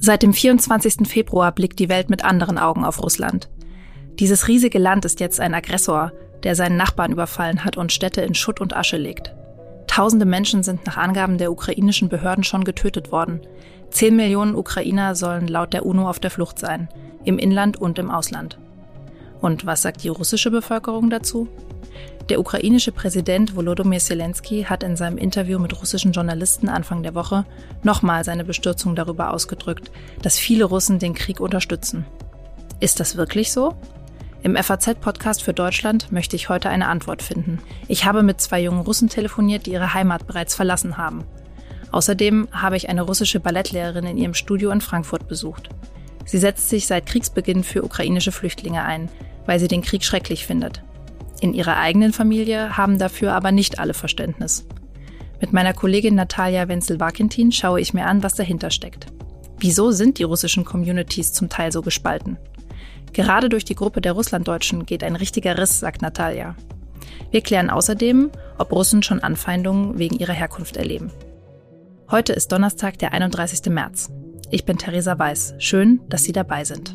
Seit dem 24. Februar blickt die Welt mit anderen Augen auf Russland. Dieses riesige Land ist jetzt ein Aggressor, der seinen Nachbarn überfallen hat und Städte in Schutt und Asche legt. Tausende Menschen sind nach Angaben der ukrainischen Behörden schon getötet worden. 10 Millionen Ukrainer sollen laut der UNO auf der Flucht sein, im Inland und im Ausland. Und was sagt die russische Bevölkerung dazu? Der ukrainische Präsident Volodymyr Zelensky hat in seinem Interview mit russischen Journalisten Anfang der Woche nochmal seine Bestürzung darüber ausgedrückt, dass viele Russen den Krieg unterstützen. Ist das wirklich so? Im FAZ-Podcast für Deutschland möchte ich heute eine Antwort finden. Ich habe mit 2 jungen Russen telefoniert, die ihre Heimat bereits verlassen haben. Außerdem habe ich eine russische Ballettlehrerin in ihrem Studio in Frankfurt besucht. Sie setzt sich seit Kriegsbeginn für ukrainische Flüchtlinge ein, weil sie den Krieg schrecklich findet. In ihrer eigenen Familie haben dafür aber nicht alle Verständnis. Mit meiner Kollegin Natalia Wenzel-Wakentin schaue ich mir an, was dahinter steckt. Wieso sind die russischen Communities zum Teil so gespalten? Gerade durch die Gruppe der Russlanddeutschen geht ein richtiger Riss, sagt Natalia. Wir klären außerdem, ob Russen schon Anfeindungen wegen ihrer Herkunft erleben. Heute ist Donnerstag, der 31. März. Ich bin Theresa Weiß. Schön, dass Sie dabei sind.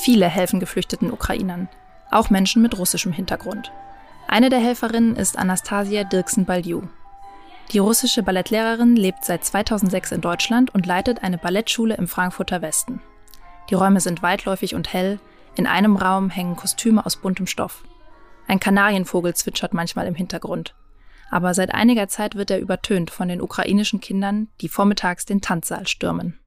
Viele helfen geflüchteten Ukrainern, auch Menschen mit russischem Hintergrund. Eine der Helferinnen ist Anastasia Dirksen-Baljou. Die russische Ballettlehrerin lebt seit 2006 in Deutschland und leitet eine Ballettschule im Frankfurter Westen. Die Räume sind weitläufig und hell, in einem Raum hängen Kostüme aus buntem Stoff. Ein Kanarienvogel zwitschert manchmal im Hintergrund. Aber seit einiger Zeit wird er übertönt von den ukrainischen Kindern, die vormittags den Tanzsaal stürmen.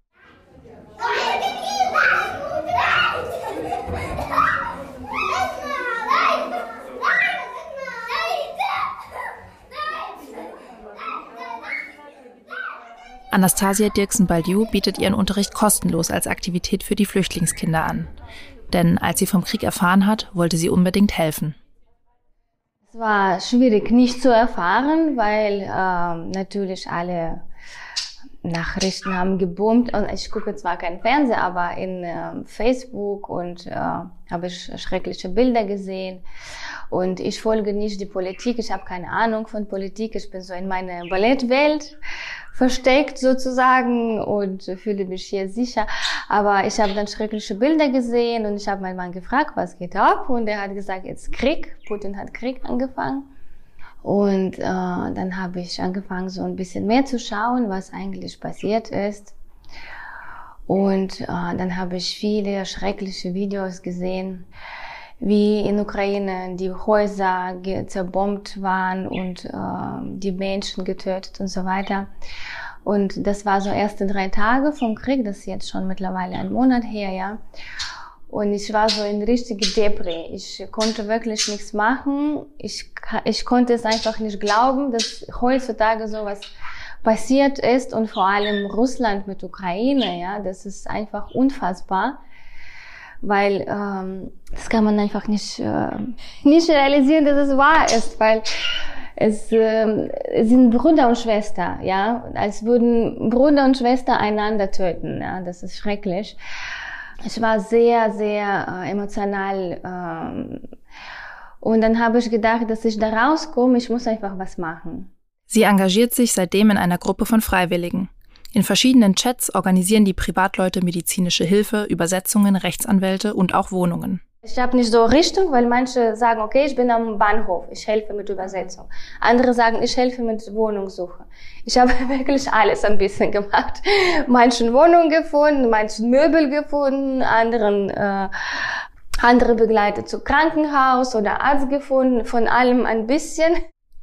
Anastasia Dirksen-Baljou bietet ihren Unterricht kostenlos als Aktivität für die Flüchtlingskinder an. Denn als sie vom Krieg erfahren hat, wollte sie unbedingt helfen. Es war schwierig, nicht zu erfahren, weil natürlich alle Nachrichten haben geboomt. Und ich gucke zwar kein Fernsehen, aber in Facebook und habe ich schreckliche Bilder gesehen. Und ich folge nicht die Politik, ich habe keine Ahnung von Politik. Ich bin so in meiner Ballettwelt versteckt sozusagen und fühle mich hier sicher. Aber ich habe dann schreckliche Bilder gesehen und ich habe meinen Mann gefragt, was geht ab? Und er hat gesagt, jetzt Krieg, Putin hat Krieg angefangen. Und dann habe ich angefangen, so ein bisschen mehr zu schauen, was eigentlich passiert ist. Und dann habe ich viele schreckliche Videos gesehen, wie in Ukraine die Häuser zerbombt waren und die Menschen getötet und so weiter. Und das war so erste 3 Tage vom Krieg, das ist jetzt schon mittlerweile ein Monat her, ja. Und ich war so in richtige Depri. Ich konnte wirklich nichts machen. Ich konnte es einfach nicht glauben, dass heutzutage sowas passiert ist und vor allem Russland mit Ukraine, ja. Das ist einfach unfassbar. Weil das kann man einfach nicht realisieren, dass es wahr ist, weil es sind Bruder und Schwester, ja, als würden Bruder und Schwester einander töten, ja, das ist schrecklich. Ich war sehr, sehr emotional und dann habe ich gedacht, dass ich da rauskomme, ich muss einfach was machen. Sie engagiert sich seitdem in einer Gruppe von Freiwilligen. In verschiedenen Chats organisieren die Privatleute medizinische Hilfe, Übersetzungen, Rechtsanwälte und auch Wohnungen. Ich habe nicht so Richtung, weil manche sagen, okay, ich bin am Bahnhof, ich helfe mit Übersetzung. Andere sagen, ich helfe mit Wohnungssuche. Ich habe wirklich alles ein bisschen gemacht. Manchen Wohnungen gefunden, manchen Möbel gefunden, anderen andere begleitet zu Krankenhaus oder Arzt gefunden, von allem ein bisschen.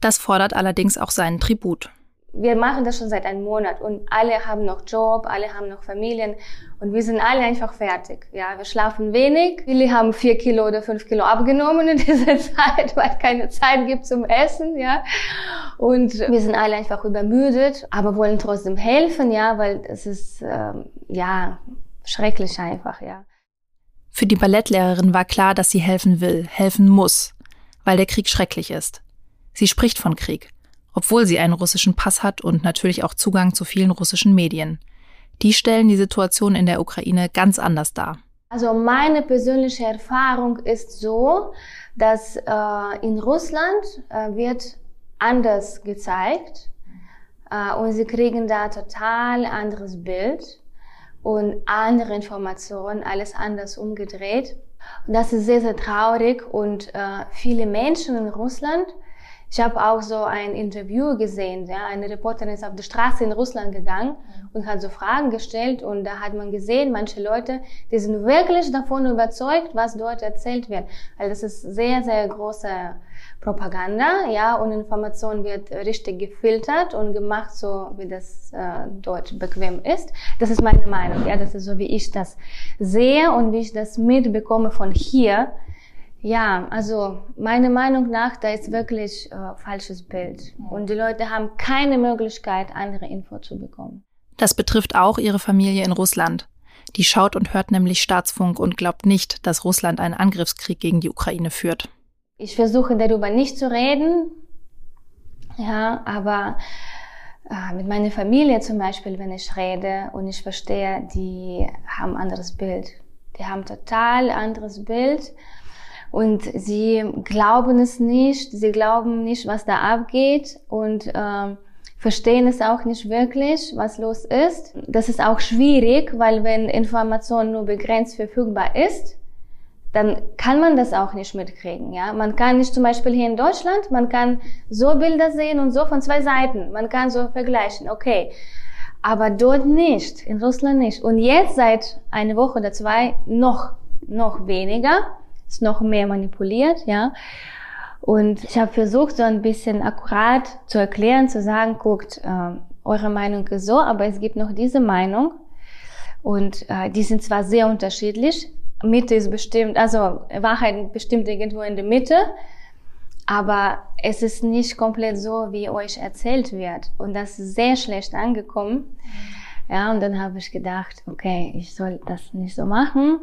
Das fordert allerdings auch seinen Tribut. Wir machen das schon seit einem Monat und alle haben noch Job, alle haben noch Familien und wir sind alle einfach fertig. Ja, wir schlafen wenig, viele haben 4 Kilo oder 5 Kilo abgenommen in dieser Zeit, weil es keine Zeit gibt zum Essen, ja. Und wir sind alle einfach übermüdet, aber wollen trotzdem helfen, ja, weil es ist, ja, schrecklich einfach, ja. Für die Ballettlehrerin war klar, dass sie helfen will, helfen muss, weil der Krieg schrecklich ist. Sie spricht von Krieg. Obwohl sie einen russischen Pass hat und natürlich auch Zugang zu vielen russischen Medien. Die stellen die Situation in der Ukraine ganz anders dar. Also meine persönliche Erfahrung ist so, dass in Russland wird anders gezeigt und sie kriegen da total anderes Bild und andere Informationen, alles anders umgedreht. Und das ist sehr, sehr traurig und viele Menschen in Russland. Ich habe auch so ein Interview gesehen, ja, eine Reporterin ist auf die Straße in Russland gegangen und hat so Fragen gestellt und da hat man gesehen, manche Leute, die sind wirklich davon überzeugt, was dort erzählt wird. Also das ist sehr, sehr große Propaganda, ja, und Information wird richtig gefiltert und gemacht, so wie das dort bequem ist. Das ist meine Meinung, ja, das ist so, wie ich das sehe und wie ich das mitbekomme von hier. Ja, also meiner Meinung nach, da ist wirklich falsches Bild. Und die Leute haben keine Möglichkeit, andere Info zu bekommen. Das betrifft auch ihre Familie in Russland. Die schaut und hört nämlich Staatsfunk und glaubt nicht, dass Russland einen Angriffskrieg gegen die Ukraine führt. Ich versuche darüber nicht zu reden, ja, aber mit meiner Familie zum Beispiel, wenn ich rede und ich verstehe, die haben ein anderes Bild. Die haben total anderes Bild. Und sie glauben es nicht, sie glauben nicht, was da abgeht und verstehen es auch nicht wirklich, was los ist. Das ist auch schwierig, weil wenn Information nur begrenzt verfügbar ist, dann kann man das auch nicht mitkriegen. Ja? Man kann nicht zum Beispiel hier in Deutschland, man kann so Bilder sehen und so von zwei Seiten, man kann so vergleichen, okay. Aber dort nicht, in Russland nicht. Und jetzt seit einer Woche oder zwei noch weniger. Ist noch mehr manipuliert, ja. Und ich habe versucht, so ein bisschen akkurat zu erklären, zu sagen, guckt, eure Meinung ist so, aber es gibt noch diese Meinung. Und die sind zwar sehr unterschiedlich, Mitte ist bestimmt, also Wahrheit bestimmt irgendwo in der Mitte, aber es ist nicht komplett so, wie euch erzählt wird. Und das ist sehr schlecht angekommen. Ja, und dann habe ich gedacht, okay, ich soll das nicht so machen.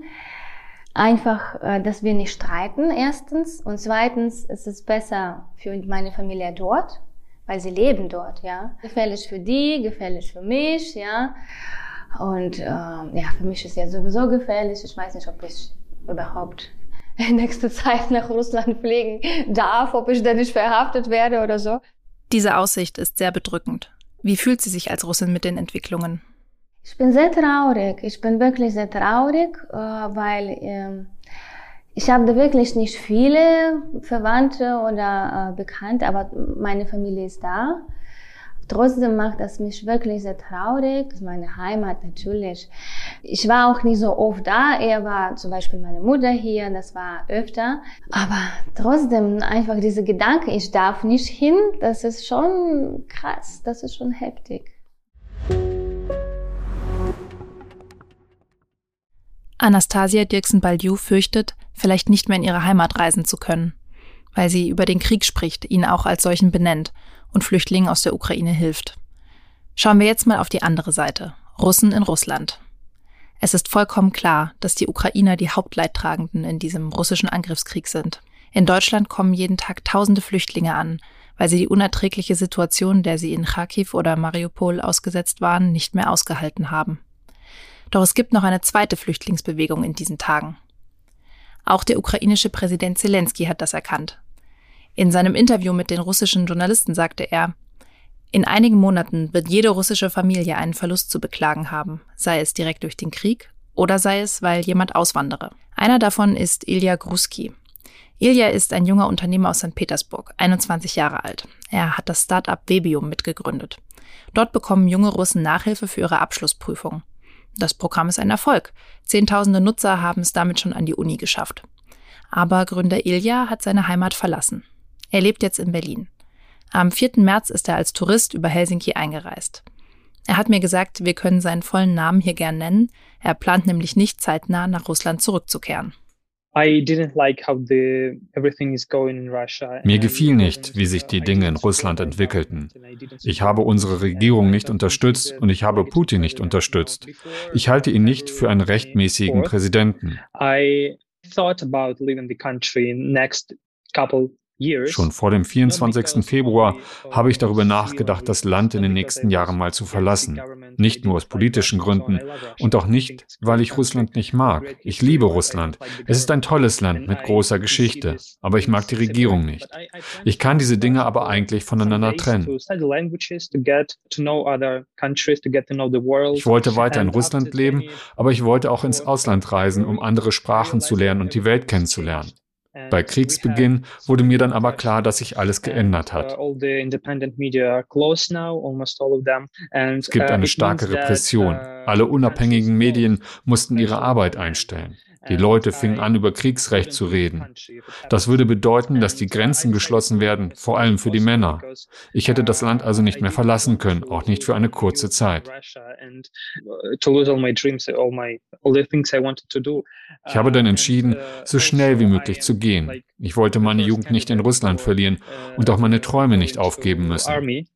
Einfach, dass wir nicht streiten, erstens. Und zweitens ist es besser für meine Familie dort, weil sie leben dort, ja. Gefährlich für die, gefährlich für mich, ja. Und ja, für mich ist ja sowieso gefährlich. Ich weiß nicht, ob ich überhaupt in nächster Zeit nach Russland fliegen darf, ob ich da nicht verhaftet werde oder so. Diese Aussicht ist sehr bedrückend. Wie fühlt sie sich als Russin mit den Entwicklungen? Ich bin sehr traurig, ich bin wirklich sehr traurig, weil ich habe da wirklich nicht viele Verwandte oder Bekannte, aber meine Familie ist da. Trotzdem macht das mich wirklich sehr traurig. Das ist meine Heimat natürlich. Ich war auch nicht so oft da, eher war zum Beispiel meine Mutter hier, das war öfter. Aber trotzdem einfach dieser Gedanke, ich darf nicht hin, das ist schon krass, das ist schon heftig. Anastasia Dirksen-Baljou fürchtet, vielleicht nicht mehr in ihre Heimat reisen zu können, weil sie über den Krieg spricht, ihn auch als solchen benennt und Flüchtlingen aus der Ukraine hilft. Schauen wir jetzt mal auf die andere Seite, Russen in Russland. Es ist vollkommen klar, dass die Ukrainer die Hauptleidtragenden in diesem russischen Angriffskrieg sind. In Deutschland kommen jeden Tag tausende Flüchtlinge an, weil sie die unerträgliche Situation, der sie in Kharkiv oder Mariupol ausgesetzt waren, nicht mehr ausgehalten haben. Doch es gibt noch eine zweite Flüchtlingsbewegung in diesen Tagen. Auch der ukrainische Präsident Zelensky hat das erkannt. In seinem Interview mit den russischen Journalisten sagte er, in einigen Monaten wird jede russische Familie einen Verlust zu beklagen haben, sei es direkt durch den Krieg oder sei es, weil jemand auswandere. Einer davon ist Ilya Grusky. Ilya ist ein junger Unternehmer aus St. Petersburg, 21 Jahre alt. Er hat das Start-up Webium mitgegründet. Dort bekommen junge Russen Nachhilfe für ihre Abschlussprüfung. Das Programm ist ein Erfolg. Zehntausende Nutzer haben es damit schon an die Uni geschafft. aber Gründer Ilya hat seine Heimat verlassen. Er lebt jetzt in Berlin. Am 4. März ist er als Tourist über Helsinki eingereist. Er hat mir gesagt, wir können seinen vollen Namen hier gern nennen. Er plant nämlich nicht zeitnah nach Russland zurückzukehren. Mir gefiel nicht, wie sich die Dinge in Russland entwickelten. Ich habe unsere Regierung nicht unterstützt und ich habe Putin nicht unterstützt. Ich halte ihn nicht für einen rechtmäßigen Präsidenten. Schon vor dem 24. Februar habe ich darüber nachgedacht, das Land in den nächsten Jahren mal zu verlassen. Nicht nur aus politischen Gründen und auch nicht, weil ich Russland nicht mag. Ich liebe Russland. Es ist ein tolles Land mit großer Geschichte, aber ich mag die Regierung nicht. Ich kann diese Dinge aber eigentlich voneinander trennen. Ich wollte weiter in Russland leben, aber ich wollte auch ins Ausland reisen, um andere Sprachen zu lernen und die Welt kennenzulernen. Bei Kriegsbeginn wurde mir dann aber klar, dass sich alles geändert hat. Es gibt eine starke Repression. Alle unabhängigen Medien mussten ihre Arbeit einstellen. Die Leute fingen an, über Kriegsrecht zu reden. Das würde bedeuten, dass die Grenzen geschlossen werden, vor allem für die Männer. Ich hätte das Land also nicht mehr verlassen können, auch nicht für eine kurze Zeit. Ich habe dann entschieden, so schnell wie möglich zu gehen. Ich wollte meine Jugend nicht in Russland verlieren und auch meine Träume nicht aufgeben müssen. Ich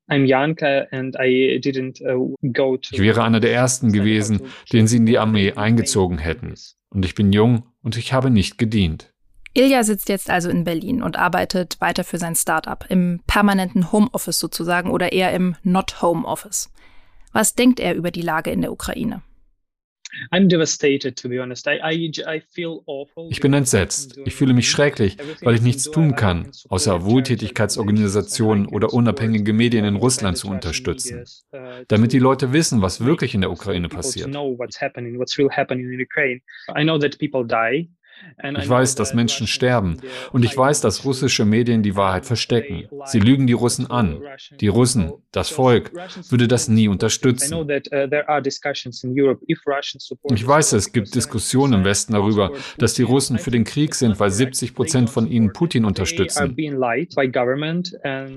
wäre einer der Ersten gewesen, den sie in die Armee eingezogen hätten. Und ich bin jung und ich habe nicht gedient. Ilya sitzt jetzt also in Berlin und arbeitet weiter für sein Start-up, im permanenten Homeoffice sozusagen oder eher im Not-Home-Office. Was denkt er über die Lage in der Ukraine? Ich bin entsetzt. Ich fühle mich schrecklich, weil ich nichts tun kann, außer Wohltätigkeitsorganisationen oder unabhängige Medien in Russland zu unterstützen, damit die Leute wissen, was wirklich in der Ukraine passiert. Ich weiß, dass Menschen sterben und ich weiß, dass russische Medien die Wahrheit verstecken. Sie lügen die Russen an. Die Russen, das Volk, würde das nie unterstützen. Ich weiß, es gibt Diskussionen im Westen darüber, dass die Russen für den Krieg sind, weil 70% von ihnen Putin unterstützen.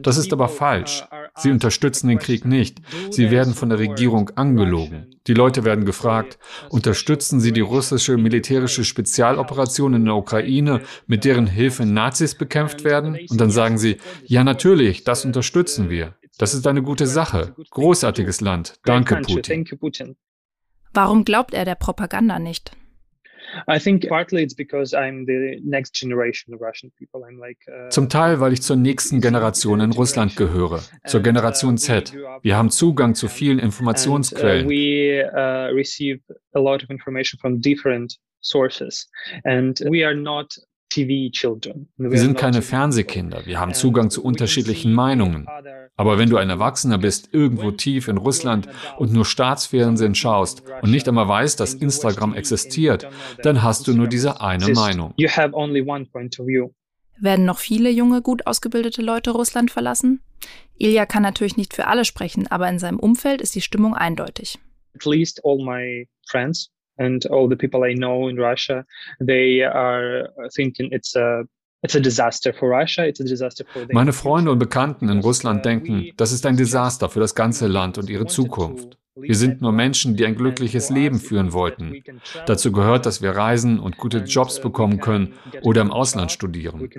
Das ist aber falsch. Sie unterstützen den Krieg nicht. Sie werden von der Regierung angelogen. Die Leute werden gefragt, unterstützen sie die russische militärische Spezialoperation in der Ukraine, mit deren Hilfe Nazis bekämpft werden? Und dann sagen sie, ja natürlich, das unterstützen wir. Das ist eine gute Sache. Großartiges Land. Danke, Putin. Warum glaubt er der Propaganda nicht? Zum Teil, weil ich zur nächsten Generation in Russland gehöre, zur Generation Z. Wir haben Zugang zu vielen Informationsquellen. Wir sind keine Fernsehkinder, wir haben Zugang zu unterschiedlichen Meinungen. Aber wenn du ein Erwachsener bist, irgendwo tief in Russland und nur Staatsfernsehen schaust und nicht einmal weißt, dass Instagram existiert, dann hast du nur diese eine Meinung. Werden noch viele junge, gut ausgebildete Leute Russland verlassen? Ilya kann natürlich nicht für alle sprechen, aber in seinem Umfeld ist die Stimmung eindeutig. And all the people I know in Russia, they are thinking it's a disaster for Russia, it's a disaster for them. Meine Freunde und Bekannten in Russland denken, das ist ein Desaster für das ganze Land und ihre Zukunft. Wir sind nur Menschen, die ein glückliches Leben führen wollten. Dazu gehört, dass wir reisen und gute Jobs bekommen können oder im Ausland studieren.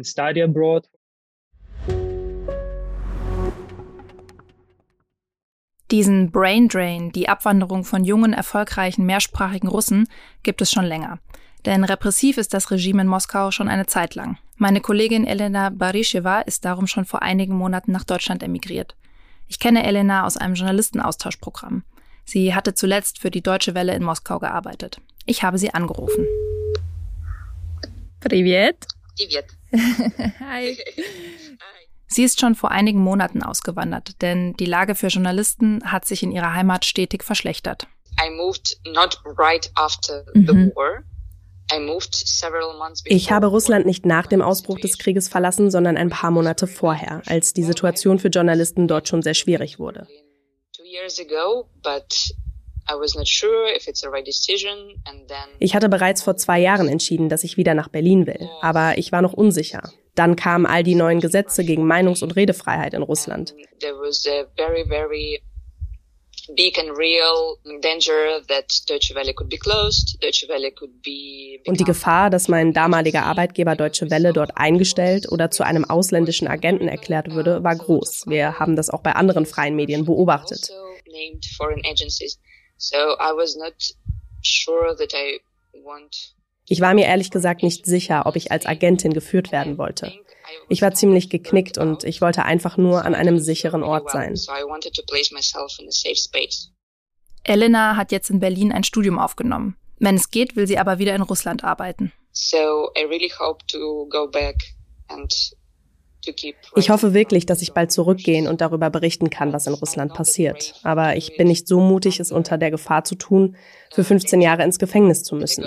Diesen Brain Drain, die Abwanderung von jungen, erfolgreichen, mehrsprachigen Russen, gibt es schon länger. Denn repressiv ist das Regime in Moskau schon eine Zeit lang. Meine Kollegin Elena Barischeva ist darum schon vor einigen Monaten nach Deutschland emigriert. Ich kenne Elena aus einem Journalistenaustauschprogramm. Sie hatte zuletzt für die Deutsche Welle in Moskau gearbeitet. Ich habe sie angerufen. Привет. Привет. Hi. Sie ist schon vor einigen Monaten ausgewandert, denn die Lage für Journalisten hat sich in ihrer Heimat stetig verschlechtert. Ich habe Russland nicht nach dem Ausbruch des Krieges verlassen, sondern ein paar Monate vorher, als die Situation für Journalisten dort schon sehr schwierig wurde. Ich hatte bereits vor 2 Jahren entschieden, dass ich wieder nach Berlin will, aber ich war noch unsicher. Dann kamen all die neuen Gesetze gegen Meinungs- und Redefreiheit in Russland. Und die Gefahr, dass mein damaliger Arbeitgeber Deutsche Welle dort eingestellt oder zu einem ausländischen Agenten erklärt würde, war groß. Wir haben das auch bei anderen freien Medien beobachtet. Ich war mir ehrlich gesagt nicht sicher, ob ich als Agentin geführt werden wollte. Ich war ziemlich geknickt und ich wollte einfach nur an einem sicheren Ort sein. Elena hat jetzt in Berlin ein Studium aufgenommen. Wenn es geht, will sie aber wieder in Russland arbeiten. Ich hoffe wirklich, dass ich bald zurückgehen und darüber berichten kann, was in Russland passiert. Aber ich bin nicht so mutig, es unter der Gefahr zu tun, für 15 Jahre ins Gefängnis zu müssen.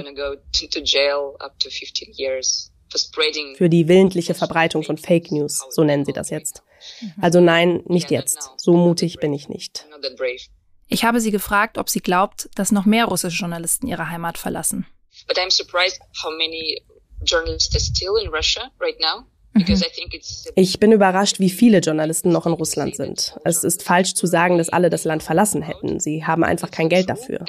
Für die willentliche Verbreitung von Fake News, so nennen sie das jetzt. Also nein, nicht jetzt. So mutig bin ich nicht. Ich habe sie gefragt, ob sie glaubt, dass noch mehr russische Journalisten ihre Heimat verlassen. Ich bin überrascht, wie viele Journalisten noch in Russland sind. Es ist falsch zu sagen, dass alle das Land verlassen hätten. Sie haben einfach kein Geld dafür.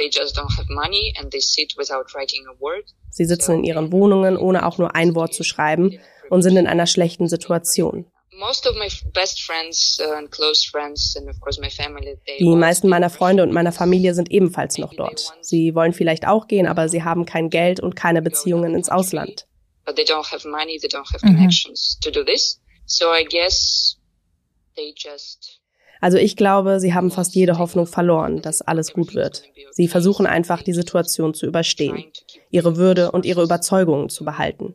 Sie sitzen in ihren Wohnungen, ohne auch nur ein Wort zu schreiben, und sind in einer schlechten Situation. Die meisten meiner Freunde und meiner Familie sind ebenfalls noch dort. Sie wollen vielleicht auch gehen, aber sie haben kein Geld und keine Beziehungen ins Ausland. Also ich glaube, sie haben fast jede Hoffnung verloren, dass alles gut wird. Sie versuchen einfach, die Situation zu überstehen, ihre Würde und ihre Überzeugungen zu behalten.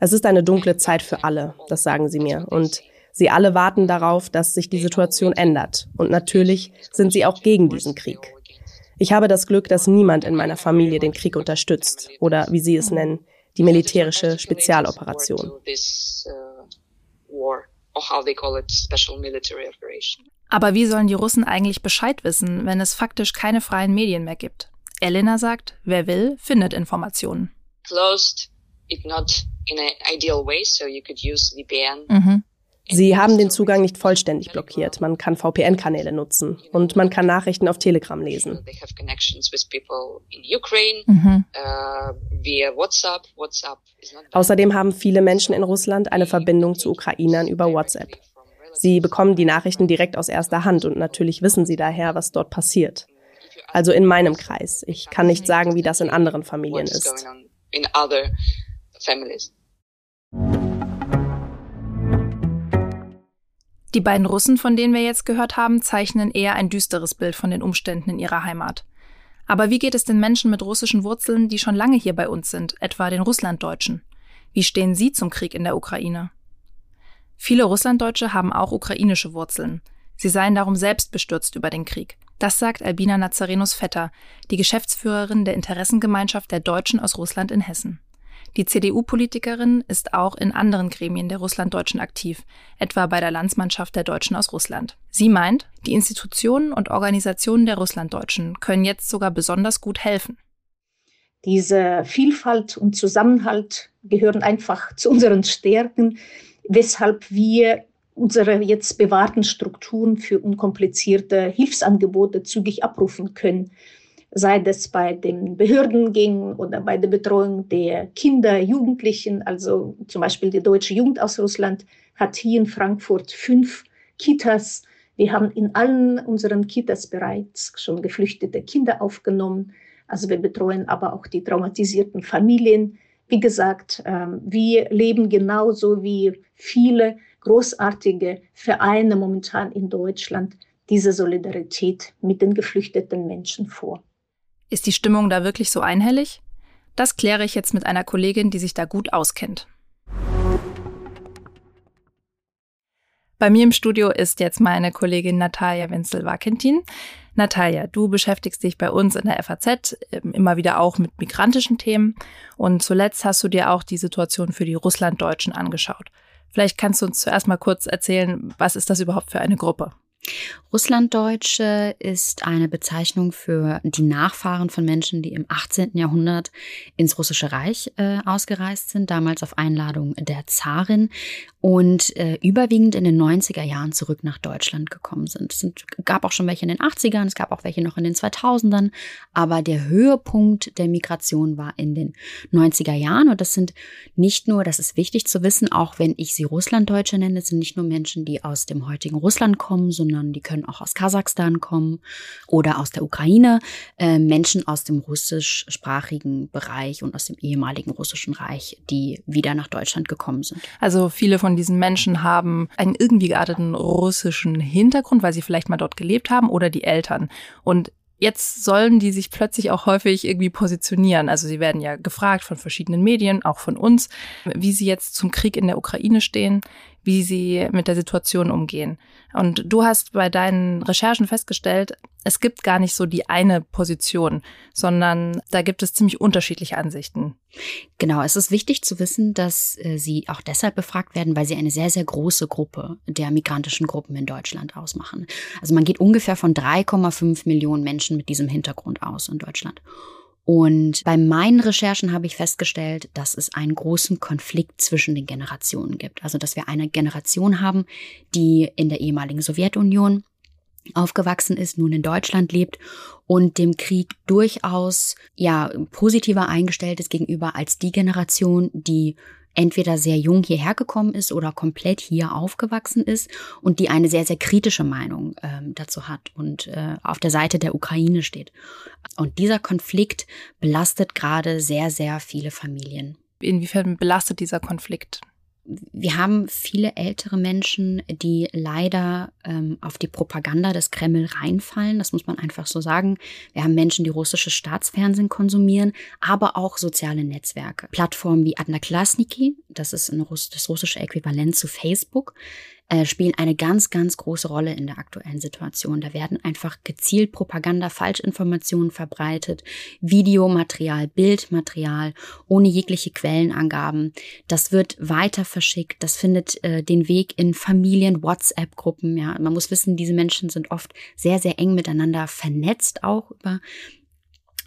Es ist eine dunkle Zeit für alle, das sagen sie mir. Und sie alle warten darauf, dass sich die Situation ändert. Und natürlich sind sie auch gegen diesen Krieg. Ich habe das Glück, dass niemand in meiner Familie den Krieg unterstützt oder, wie sie es nennen, die militärische Spezialoperation. Aber wie sollen die Russen eigentlich Bescheid wissen, wenn es faktisch keine freien Medien mehr gibt? Elena sagt, wer will, findet Informationen. Sie haben den Zugang nicht vollständig blockiert. Man kann VPN-Kanäle nutzen und man kann Nachrichten auf Telegram lesen. Außerdem haben viele Menschen in Russland eine Verbindung zu Ukrainern über WhatsApp. Sie bekommen die Nachrichten direkt aus erster Hand und natürlich wissen sie daher, was dort passiert. Also in meinem Kreis. Ich kann nicht sagen, wie das in anderen Familien ist. Die beiden Russen, von denen wir jetzt gehört haben, zeichnen eher ein düsteres Bild von den Umständen in ihrer Heimat. Aber wie geht es den Menschen mit russischen Wurzeln, die schon lange hier bei uns sind, etwa den Russlanddeutschen? Wie stehen sie zum Krieg in der Ukraine? Viele Russlanddeutsche haben auch ukrainische Wurzeln. Sie seien darum selbst bestürzt über den Krieg. Das sagt Albina Nazarenus-Vetter, die Geschäftsführerin der Interessengemeinschaft der Deutschen aus Russland in Hessen. Die CDU-Politikerin ist auch in anderen Gremien der Russlanddeutschen aktiv, etwa bei der Landsmannschaft der Deutschen aus Russland. Sie meint, die Institutionen und Organisationen der Russlanddeutschen können jetzt sogar besonders gut helfen. Diese Vielfalt und Zusammenhalt gehören einfach zu unseren Stärken, weshalb wir unsere jetzt bewahrten Strukturen für unkomplizierte Hilfsangebote zügig abrufen können. Sei das bei den Behörden ging oder bei der Betreuung der Kinder, Jugendlichen. Also zum Beispiel die Deutsche Jugend aus Russland hat hier in Frankfurt 5 Kitas. Wir haben in allen unseren Kitas bereits schon geflüchtete Kinder aufgenommen. Also wir betreuen aber auch die traumatisierten Familien. Wie gesagt, wir leben genauso wie viele großartige Vereine momentan in Deutschland diese Solidarität mit den geflüchteten Menschen vor. Ist die Stimmung da wirklich so einhellig? Das kläre ich jetzt mit einer Kollegin, die sich da gut auskennt. Bei mir im Studio ist jetzt meine Kollegin Natalia Wenzel-Wakentin. Natalia, du beschäftigst dich bei uns in der FAZ immer wieder auch mit migrantischen Themen und zuletzt hast du dir auch die Situation für die Russlanddeutschen angeschaut. Vielleicht kannst du uns zuerst mal kurz erzählen, was ist das überhaupt für eine Gruppe? Russlanddeutsche ist eine Bezeichnung für die Nachfahren von Menschen, die im 18. Jahrhundert ins Russische Reich ausgereist sind, damals auf Einladung der Zarin und überwiegend in den 90er Jahren zurück nach Deutschland gekommen sind. Es gab auch schon welche in den 80ern, es gab auch welche noch in den 2000ern, aber der Höhepunkt der Migration war in den 90er Jahren und das sind nicht nur, das ist wichtig zu wissen, auch wenn ich sie Russlanddeutsche nenne, sind nicht nur Menschen, die aus dem heutigen Russland kommen, sondern die können auch aus Kasachstan kommen oder aus der Ukraine. Menschen aus dem russischsprachigen Bereich und aus dem ehemaligen Russischen Reich, die wieder nach Deutschland gekommen sind. Also viele von diesen Menschen haben einen irgendwie gearteten russischen Hintergrund, weil sie vielleicht mal dort gelebt haben oder die Eltern. Und jetzt sollen die sich plötzlich auch häufig irgendwie positionieren. Also sie werden ja gefragt von verschiedenen Medien, auch von uns, wie sie jetzt zum Krieg in der Ukraine stehen, wie sie mit der Situation umgehen. Und du hast bei deinen Recherchen festgestellt, es gibt gar nicht so die eine Position, sondern da gibt es ziemlich unterschiedliche Ansichten. Genau, es ist wichtig zu wissen, dass sie auch deshalb befragt werden, weil sie eine sehr, sehr große Gruppe der migrantischen Gruppen in Deutschland ausmachen. Also man geht ungefähr von 3,5 Millionen Menschen mit diesem Hintergrund aus in Deutschland. Und bei meinen Recherchen habe ich festgestellt, dass es einen großen Konflikt zwischen den Generationen gibt. Also dass wir eine Generation haben, die in der ehemaligen Sowjetunion aufgewachsen ist, nun in Deutschland lebt und dem Krieg durchaus ja positiver eingestellt ist gegenüber als die Generation, die entweder sehr jung hierher gekommen ist oder komplett hier aufgewachsen ist und die eine sehr, sehr kritische Meinung dazu hat und auf der Seite der Ukraine steht. Und dieser Konflikt belastet gerade sehr, sehr viele Familien. Inwiefern belastet dieser Konflikt? Wir haben viele ältere Menschen, die leider auf die Propaganda des Kreml reinfallen. Das muss man einfach so sagen. Wir haben Menschen, die russisches Staatsfernsehen konsumieren, aber auch soziale Netzwerke. Plattformen wie Odnoklassniki, das ist das russische Äquivalent zu Facebook, spielen eine ganz, ganz große Rolle in der aktuellen Situation. Da werden einfach gezielt Propaganda, Falschinformationen verbreitet, Videomaterial, Bildmaterial, ohne jegliche Quellenangaben. Das wird weiter verschickt, das findet den Weg in Familien, WhatsApp-Gruppen. Ja. Man muss wissen, diese Menschen sind oft sehr, sehr eng miteinander vernetzt, auch über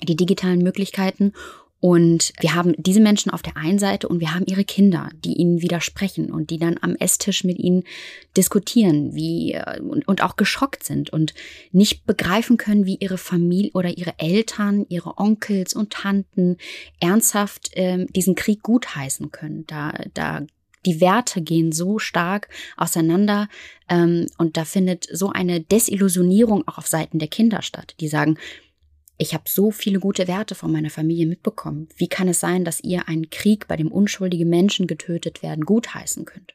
die digitalen Möglichkeiten. Und wir haben diese Menschen auf der einen Seite und wir haben ihre Kinder, die ihnen widersprechen und die dann am Esstisch mit ihnen diskutieren und auch geschockt sind und nicht begreifen können, wie ihre Familie oder ihre Eltern, ihre Onkels und Tanten ernsthaft diesen Krieg gutheißen können. Die Werte gehen so stark auseinander und da findet so eine Desillusionierung auch auf Seiten der Kinder statt, die sagen: Ich habe so viele gute Werte von meiner Familie mitbekommen. Wie kann es sein, dass ihr einen Krieg, bei dem unschuldige Menschen getötet werden, gutheißen könnt?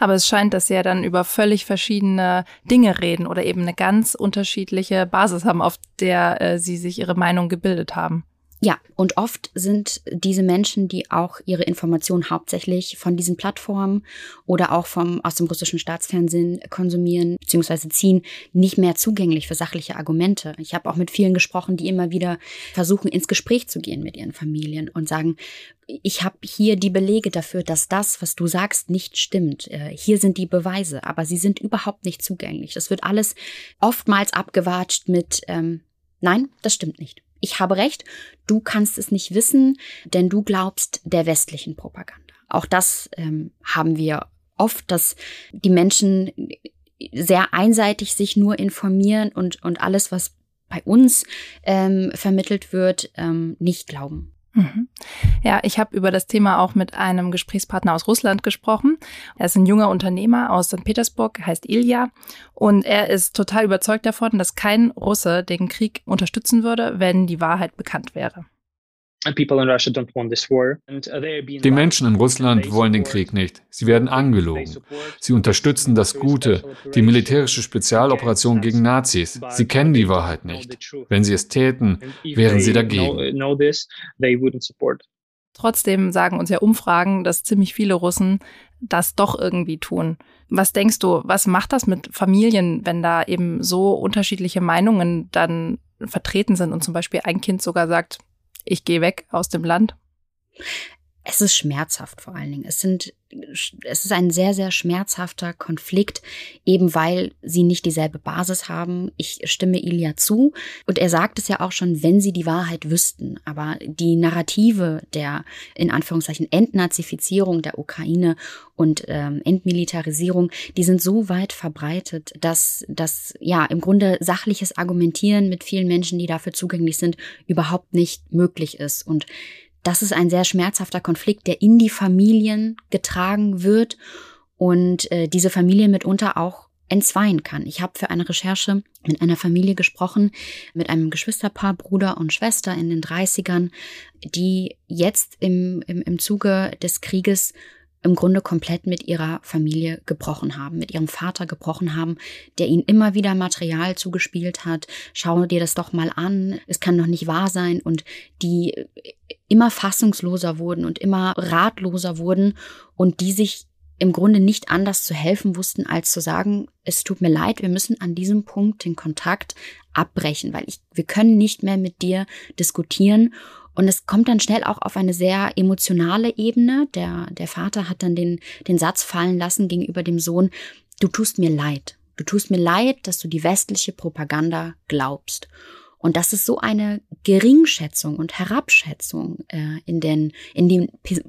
Aber es scheint, dass sie ja dann über völlig verschiedene Dinge reden oder eben eine ganz unterschiedliche Basis haben, auf der sie sich ihre Meinung gebildet haben. Ja, und oft sind diese Menschen, die auch ihre Informationen hauptsächlich von diesen Plattformen oder auch aus dem russischen Staatsfernsehen konsumieren bzw. ziehen, nicht mehr zugänglich für sachliche Argumente. Ich habe auch mit vielen gesprochen, die immer wieder versuchen, ins Gespräch zu gehen mit ihren Familien und sagen: Ich habe hier die Belege dafür, dass das, was du sagst, nicht stimmt. Hier sind die Beweise, aber sie sind überhaupt nicht zugänglich. Das wird alles oftmals abgewatscht mit nein, das stimmt nicht. Ich habe recht, du kannst es nicht wissen, denn du glaubst der westlichen Propaganda. Auch das haben wir oft, dass die Menschen sehr einseitig sich nur informieren und alles, was bei uns vermittelt wird, nicht glauben. Ja, ich habe über das Thema auch mit einem Gesprächspartner aus Russland gesprochen. Er ist ein junger Unternehmer aus St. Petersburg, heißt Ilya. Und er ist total überzeugt davon, dass kein Russe den Krieg unterstützen würde, wenn die Wahrheit bekannt wäre. Die Menschen in Russland wollen den Krieg nicht. Sie werden angelogen. Sie unterstützen das Gute, die militärische Spezialoperation gegen Nazis. Sie kennen die Wahrheit nicht. Wenn sie es täten, wären sie dagegen. Trotzdem sagen uns ja Umfragen, dass ziemlich viele Russen das doch irgendwie tun. Was denkst du, was macht das mit Familien, wenn da eben so unterschiedliche Meinungen dann vertreten sind und zum Beispiel ein Kind sogar sagt: Ich gehe weg aus dem Land? Es ist schmerzhaft vor allen Dingen. Es ist ein sehr, sehr schmerzhafter Konflikt, eben weil sie nicht dieselbe Basis haben. Ich stimme Ilya zu. Und er sagt es ja auch schon, wenn sie die Wahrheit wüssten. Aber die Narrative der, in Anführungszeichen, Entnazifizierung der Ukraine und Entmilitarisierung, die sind so weit verbreitet, dass ja im Grunde sachliches Argumentieren mit vielen Menschen, die dafür zugänglich sind, überhaupt nicht möglich ist. Und das ist ein sehr schmerzhafter Konflikt, der in die Familien getragen wird und diese Familien mitunter auch entzweien kann. Ich habe für eine Recherche mit einer Familie gesprochen, mit einem Geschwisterpaar, Bruder und Schwester in den 30ern, die jetzt im Zuge des Krieges im Grunde komplett mit ihrer Familie gebrochen haben, mit ihrem Vater gebrochen haben, der ihnen immer wieder Material zugespielt hat. Schau dir das doch mal an, es kann doch nicht wahr sein. Und die immer fassungsloser wurden und immer ratloser wurden und die sich im Grunde nicht anders zu helfen wussten, als zu sagen, es tut mir leid, wir müssen an diesem Punkt den Kontakt abbrechen, weil wir können nicht mehr mit dir diskutieren. Und es kommt dann schnell auch auf eine sehr emotionale Ebene. Der Vater hat dann den Satz fallen lassen gegenüber dem Sohn, du tust mir leid. Du tust mir leid, dass du die westliche Propaganda glaubst. Und das ist so eine Geringschätzung und Herabschätzung in den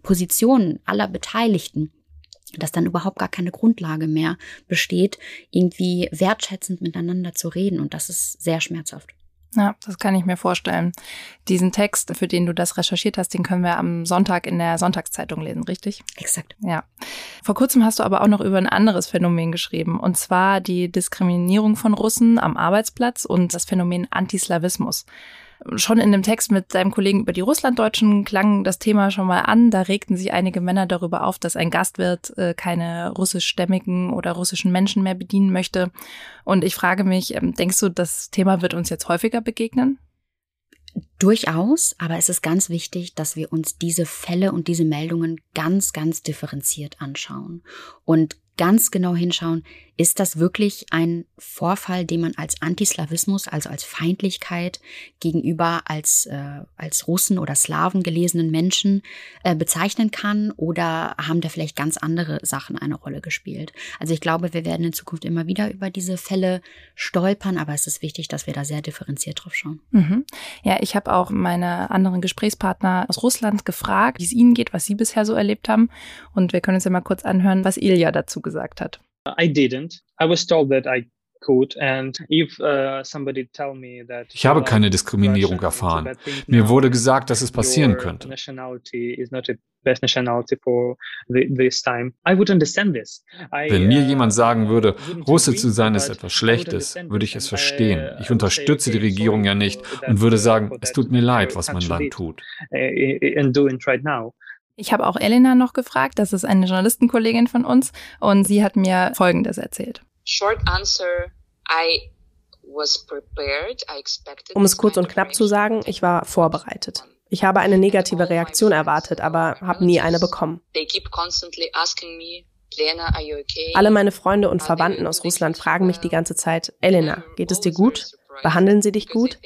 Positionen aller Beteiligten, dass dann überhaupt gar keine Grundlage mehr besteht, irgendwie wertschätzend miteinander zu reden. Und das ist sehr schmerzhaft. Ja, das kann ich mir vorstellen. Diesen Text, für den du das recherchiert hast, den können wir am Sonntag in der Sonntagszeitung lesen, richtig? Exakt. Ja. Vor kurzem hast du aber auch noch über ein anderes Phänomen geschrieben, und zwar die Diskriminierung von Russen am Arbeitsplatz und das Phänomen Antislawismus. Schon in dem Text mit deinem Kollegen über die Russlanddeutschen klang das Thema schon mal an. Da regten sich einige Männer darüber auf, dass ein Gastwirt keine russischstämmigen oder russischen Menschen mehr bedienen möchte. Und ich frage mich, denkst du, das Thema wird uns jetzt häufiger begegnen? Durchaus, aber es ist ganz wichtig, dass wir uns diese Fälle und diese Meldungen ganz, ganz differenziert anschauen und ganz genau hinschauen, ist das wirklich ein Vorfall, den man als Antislawismus, also als Feindlichkeit gegenüber als Russen oder Slawen gelesenen Menschen bezeichnen kann, oder haben da vielleicht ganz andere Sachen eine Rolle gespielt? Also ich glaube, wir werden in Zukunft immer wieder über diese Fälle stolpern, aber es ist wichtig, dass wir da sehr differenziert drauf schauen. Mhm. Ja, ich habe auch meine anderen Gesprächspartner aus Russland gefragt, wie es ihnen geht, was sie bisher so erlebt haben, und wir können uns ja mal kurz anhören, was Ilya dazu gesagt hat. Ich habe keine Diskriminierung erfahren. Mir wurde gesagt, dass es passieren könnte. Wenn mir jemand sagen würde, Russe zu sein ist etwas Schlechtes, würde ich es verstehen. Ich unterstütze die Regierung ja nicht und würde sagen, es tut mir leid, was mein Land tut. Ich habe auch Elena noch gefragt, das ist eine Journalistenkollegin von uns, und sie hat mir Folgendes erzählt. Um es kurz und knapp zu sagen, ich war vorbereitet. Ich habe eine negative Reaktion erwartet, aber habe nie eine bekommen. Alle meine Freunde und Verwandten aus Russland fragen mich die ganze Zeit, Elena, geht es dir gut? Behandeln sie dich gut?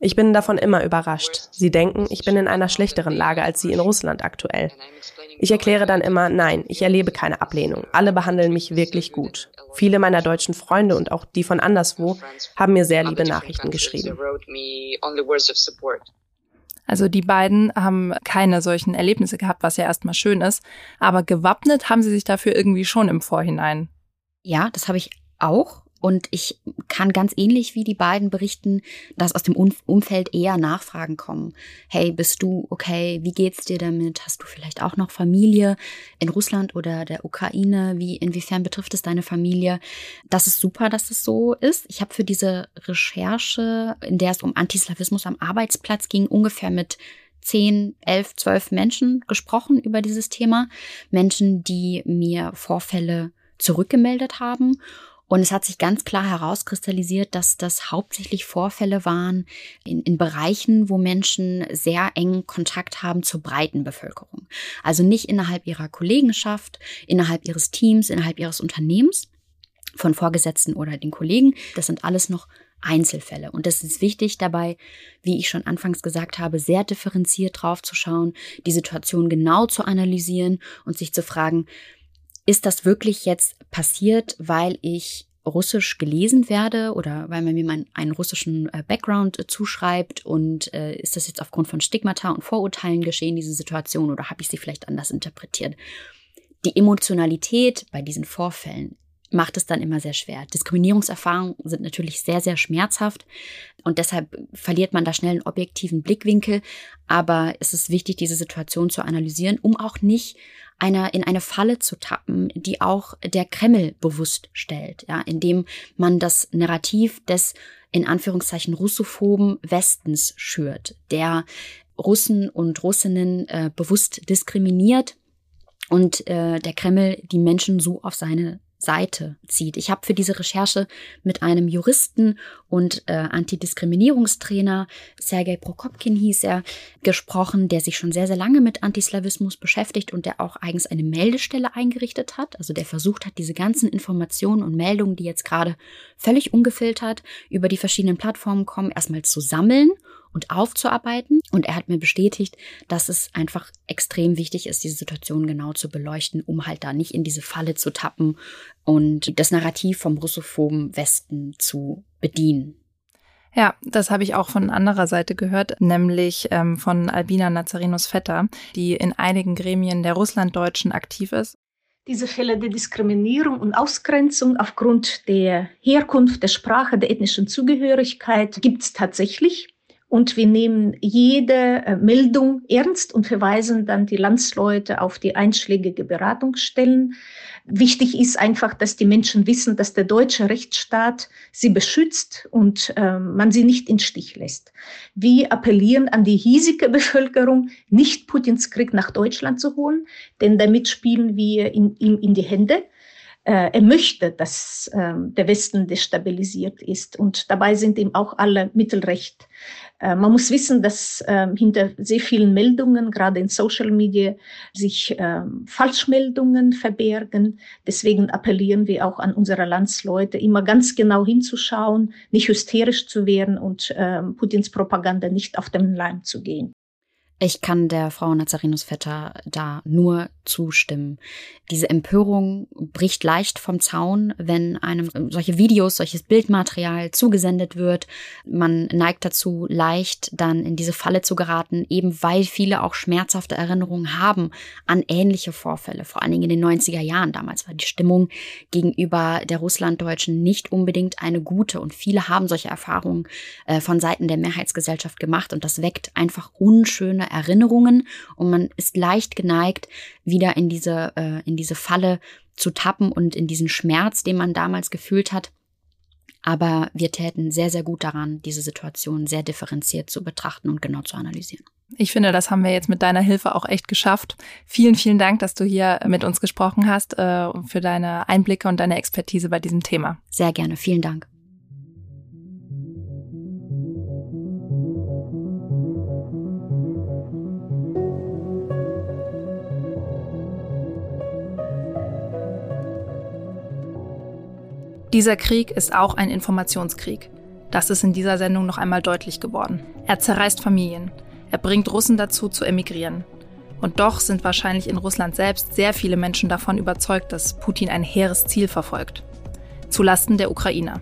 Ich bin davon immer überrascht. Sie denken, ich bin in einer schlechteren Lage als sie in Russland aktuell. Ich erkläre dann immer, nein, ich erlebe keine Ablehnung. Alle behandeln mich wirklich gut. Viele meiner deutschen Freunde und auch die von anderswo haben mir sehr liebe Nachrichten geschrieben. Also die beiden haben keine solchen Erlebnisse gehabt, was ja erstmal schön ist. Aber gewappnet haben sie sich dafür irgendwie schon im Vorhinein. Ja, das habe ich auch. Und ich kann ganz ähnlich wie die beiden berichten, dass aus dem Umfeld eher Nachfragen kommen. Hey, bist du okay? Wie geht's dir damit? Hast du vielleicht auch noch Familie in Russland oder der Ukraine? Inwiefern betrifft es deine Familie? Das ist super, dass es so ist. Ich habe für diese Recherche, in der es um Antislawismus am Arbeitsplatz ging, ungefähr mit 10, 11, 12 Menschen gesprochen über dieses Thema. Menschen, die mir Vorfälle zurückgemeldet haben. Und es hat sich ganz klar herauskristallisiert, dass das hauptsächlich Vorfälle waren in Bereichen, wo Menschen sehr engen Kontakt haben zur breiten Bevölkerung. Also nicht innerhalb ihrer Kollegenschaft, innerhalb ihres Teams, innerhalb ihres Unternehmens, von Vorgesetzten oder den Kollegen. Das sind alles noch Einzelfälle. Und das ist wichtig dabei, wie ich schon anfangs gesagt habe, sehr differenziert drauf zu schauen, die Situation genau zu analysieren und sich zu fragen, ist das wirklich jetzt passiert, weil ich Russisch gelesen werde oder weil man mir einen russischen Background zuschreibt und ist das jetzt aufgrund von Stigmata und Vorurteilen geschehen, diese Situation, oder habe ich sie vielleicht anders interpretiert? Die Emotionalität bei diesen Vorfällen macht es dann immer sehr schwer. Diskriminierungserfahrungen sind natürlich sehr, sehr schmerzhaft und deshalb verliert man da schnell einen objektiven Blickwinkel. Aber es ist wichtig, diese Situation zu analysieren, um auch nicht in eine Falle zu tappen, die auch der Kreml bewusst stellt, ja, indem man das Narrativ des in Anführungszeichen russophoben Westens schürt, der Russen und Russinnen bewusst diskriminiert und der Kreml die Menschen so auf seine Seite zieht. Ich habe für diese Recherche mit einem Juristen und Antidiskriminierungstrainer, Sergej Prokopkin hieß er, gesprochen, der sich schon sehr, sehr lange mit Antislawismus beschäftigt und der auch eigens eine Meldestelle eingerichtet hat, also der versucht hat, diese ganzen Informationen und Meldungen, die jetzt gerade völlig ungefiltert über die verschiedenen Plattformen kommen, erstmal zu sammeln und aufzuarbeiten. Und er hat mir bestätigt, dass es einfach extrem wichtig ist, diese Situation genau zu beleuchten, um halt da nicht in diese Falle zu tappen und das Narrativ vom russophoben Westen zu bedienen. Ja, das habe ich auch von anderer Seite gehört, nämlich von Albina Nazarenus-Vetter, die in einigen Gremien der Russlanddeutschen aktiv ist. Diese Fälle der Diskriminierung und Ausgrenzung aufgrund der Herkunft, der Sprache, der ethnischen Zugehörigkeit gibt es tatsächlich. Und wir nehmen jede Meldung ernst und verweisen dann die Landsleute auf die einschlägige Beratungsstellen. Wichtig ist einfach, dass die Menschen wissen, dass der deutsche Rechtsstaat sie beschützt und man sie nicht im Stich lässt. Wir appellieren an die hiesige Bevölkerung, nicht Putins Krieg nach Deutschland zu holen, denn damit spielen wir ihm in die Hände. Er möchte, dass der Westen destabilisiert ist. Und dabei sind ihm auch alle Mittel recht. Man muss wissen, dass hinter sehr vielen Meldungen, gerade in Social Media, sich Falschmeldungen verbergen. Deswegen appellieren wir auch an unsere Landsleute, immer ganz genau hinzuschauen, nicht hysterisch zu werden und Putins Propaganda nicht auf den Leim zu gehen. Ich kann der Frau Nazarenus-Vetter da nur zustimmen. Diese Empörung bricht leicht vom Zaun, wenn einem solche Videos, solches Bildmaterial zugesendet wird. Man neigt dazu, leicht dann in diese Falle zu geraten, eben weil viele auch schmerzhafte Erinnerungen haben an ähnliche Vorfälle. Vor allen Dingen in den 90er Jahren damals war die Stimmung gegenüber der Russlanddeutschen nicht unbedingt eine gute. Und viele haben solche Erfahrungen von Seiten der Mehrheitsgesellschaft gemacht. Und das weckt einfach unschöne Erinnerungen und man ist leicht geneigt, wieder in diese Falle zu tappen und in diesen Schmerz, den man damals gefühlt hat. Aber wir täten sehr, sehr gut daran, diese Situation sehr differenziert zu betrachten und genau zu analysieren. Ich finde, das haben wir jetzt mit deiner Hilfe auch echt geschafft. Vielen, vielen Dank, dass du hier mit uns gesprochen hast und für deine Einblicke und deine Expertise bei diesem Thema. Sehr gerne, vielen Dank. Dieser Krieg ist auch ein Informationskrieg. Das ist in dieser Sendung noch einmal deutlich geworden. Er zerreißt Familien. Er bringt Russen dazu, zu emigrieren. Und doch sind wahrscheinlich in Russland selbst sehr viele Menschen davon überzeugt, dass Putin ein hehres Ziel verfolgt. Zulasten der Ukrainer.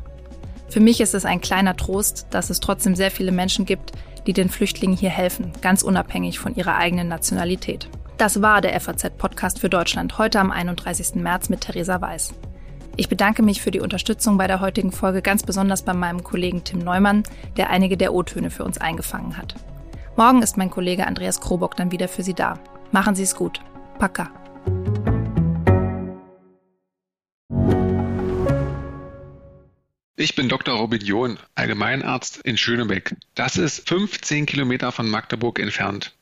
Für mich ist es ein kleiner Trost, dass es trotzdem sehr viele Menschen gibt, die den Flüchtlingen hier helfen, ganz unabhängig von ihrer eigenen Nationalität. Das war der FAZ-Podcast für Deutschland, heute am 31. März mit Theresa Weiß. Ich bedanke mich für die Unterstützung bei der heutigen Folge, ganz besonders bei meinem Kollegen Tim Neumann, der einige der O-Töne für uns eingefangen hat. Morgen ist mein Kollege Andreas Krobock dann wieder für Sie da. Machen Sie es gut. Paka. Ich bin Dr. Robin John, Allgemeinarzt in Schönebeck. Das ist 15 Kilometer von Magdeburg entfernt